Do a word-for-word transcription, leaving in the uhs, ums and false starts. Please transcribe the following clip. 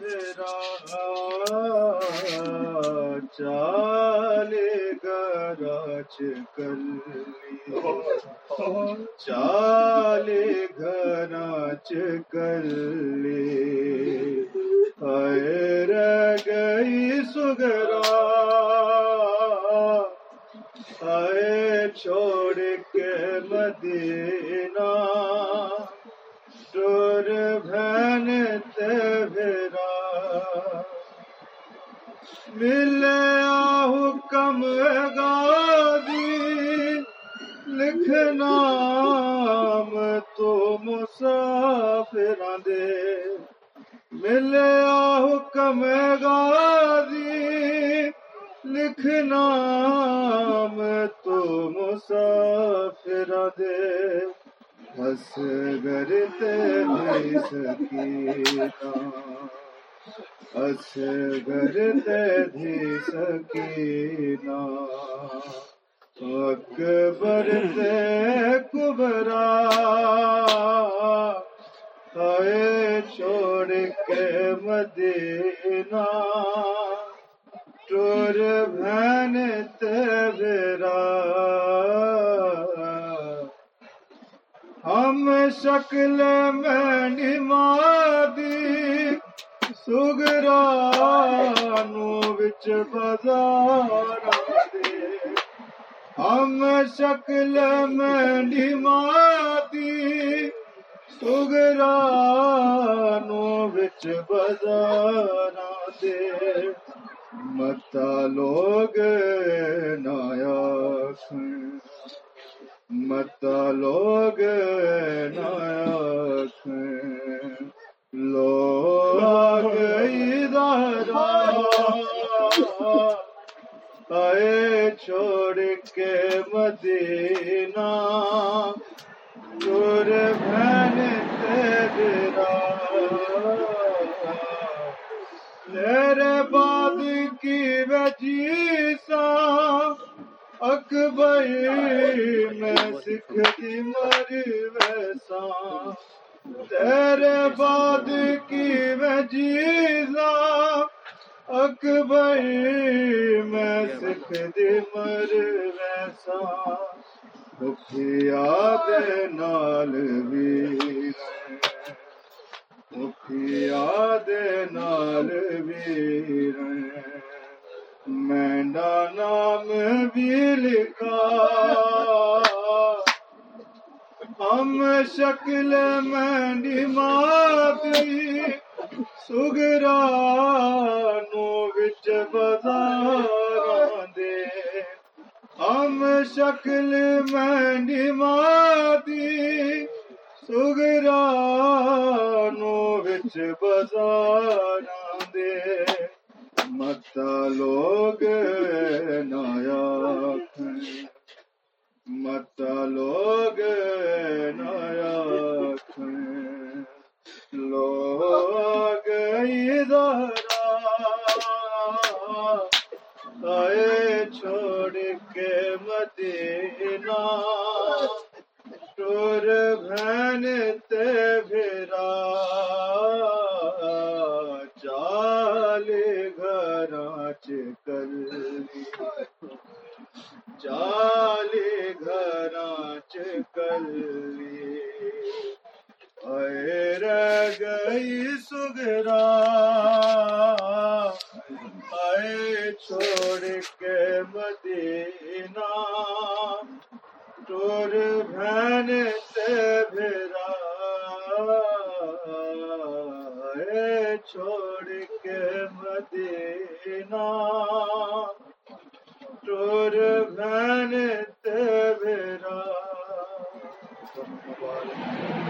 رہا چال گراج کلی چال گراج کلی رہ گئی سگرا اے چھوڑ کے مدینہ ٹور بہن تیرا ملیا حکم غازی لکھنا تو مسافر دے ملیا حکم غازی لکھنا تو مسافر دے ہس گرتے نہیں سکینا ہس گرتے نہیں سکینا اکبر تے کبرا ہائے چھوڑ کے مدینہ ٹور بہن تیرا ہم شکل میں نمادی سگرانو بچ بازار دے ہم شکل میں نمادی سگرانو بچ بازار دے متا لوگ نایا مت لوگ ناک لوگ اے چھوڑ کے مدینہ ٹور بہن تیرا تیرے باد کی وجیسا اکبر میں سکھ دی مر ویسا تیرے بعد کی وجیزا اکبر میں سکھ دی مر ویسا بھکھیا دے نال ویر بھکھیا دے نال ویر میں نام بھی لکھا ہم شکل میں نمادی سگرانو وچ بازاراں دے ہم شکل میں نمادی سگرانو وچ بازاراں دے مت لوگ نایاک مت لوگ نایاک لوگ ادھرا اے چھوڑ کے مدینہ ٹور بہن تیرا چال گراج کلی چال گراج کلی اے رہ گئی سگرا اے چھوڑ کے مدینہ ٹور بہن تیرا اے چھوڑ کے مدینہ ٹور بہن تیرا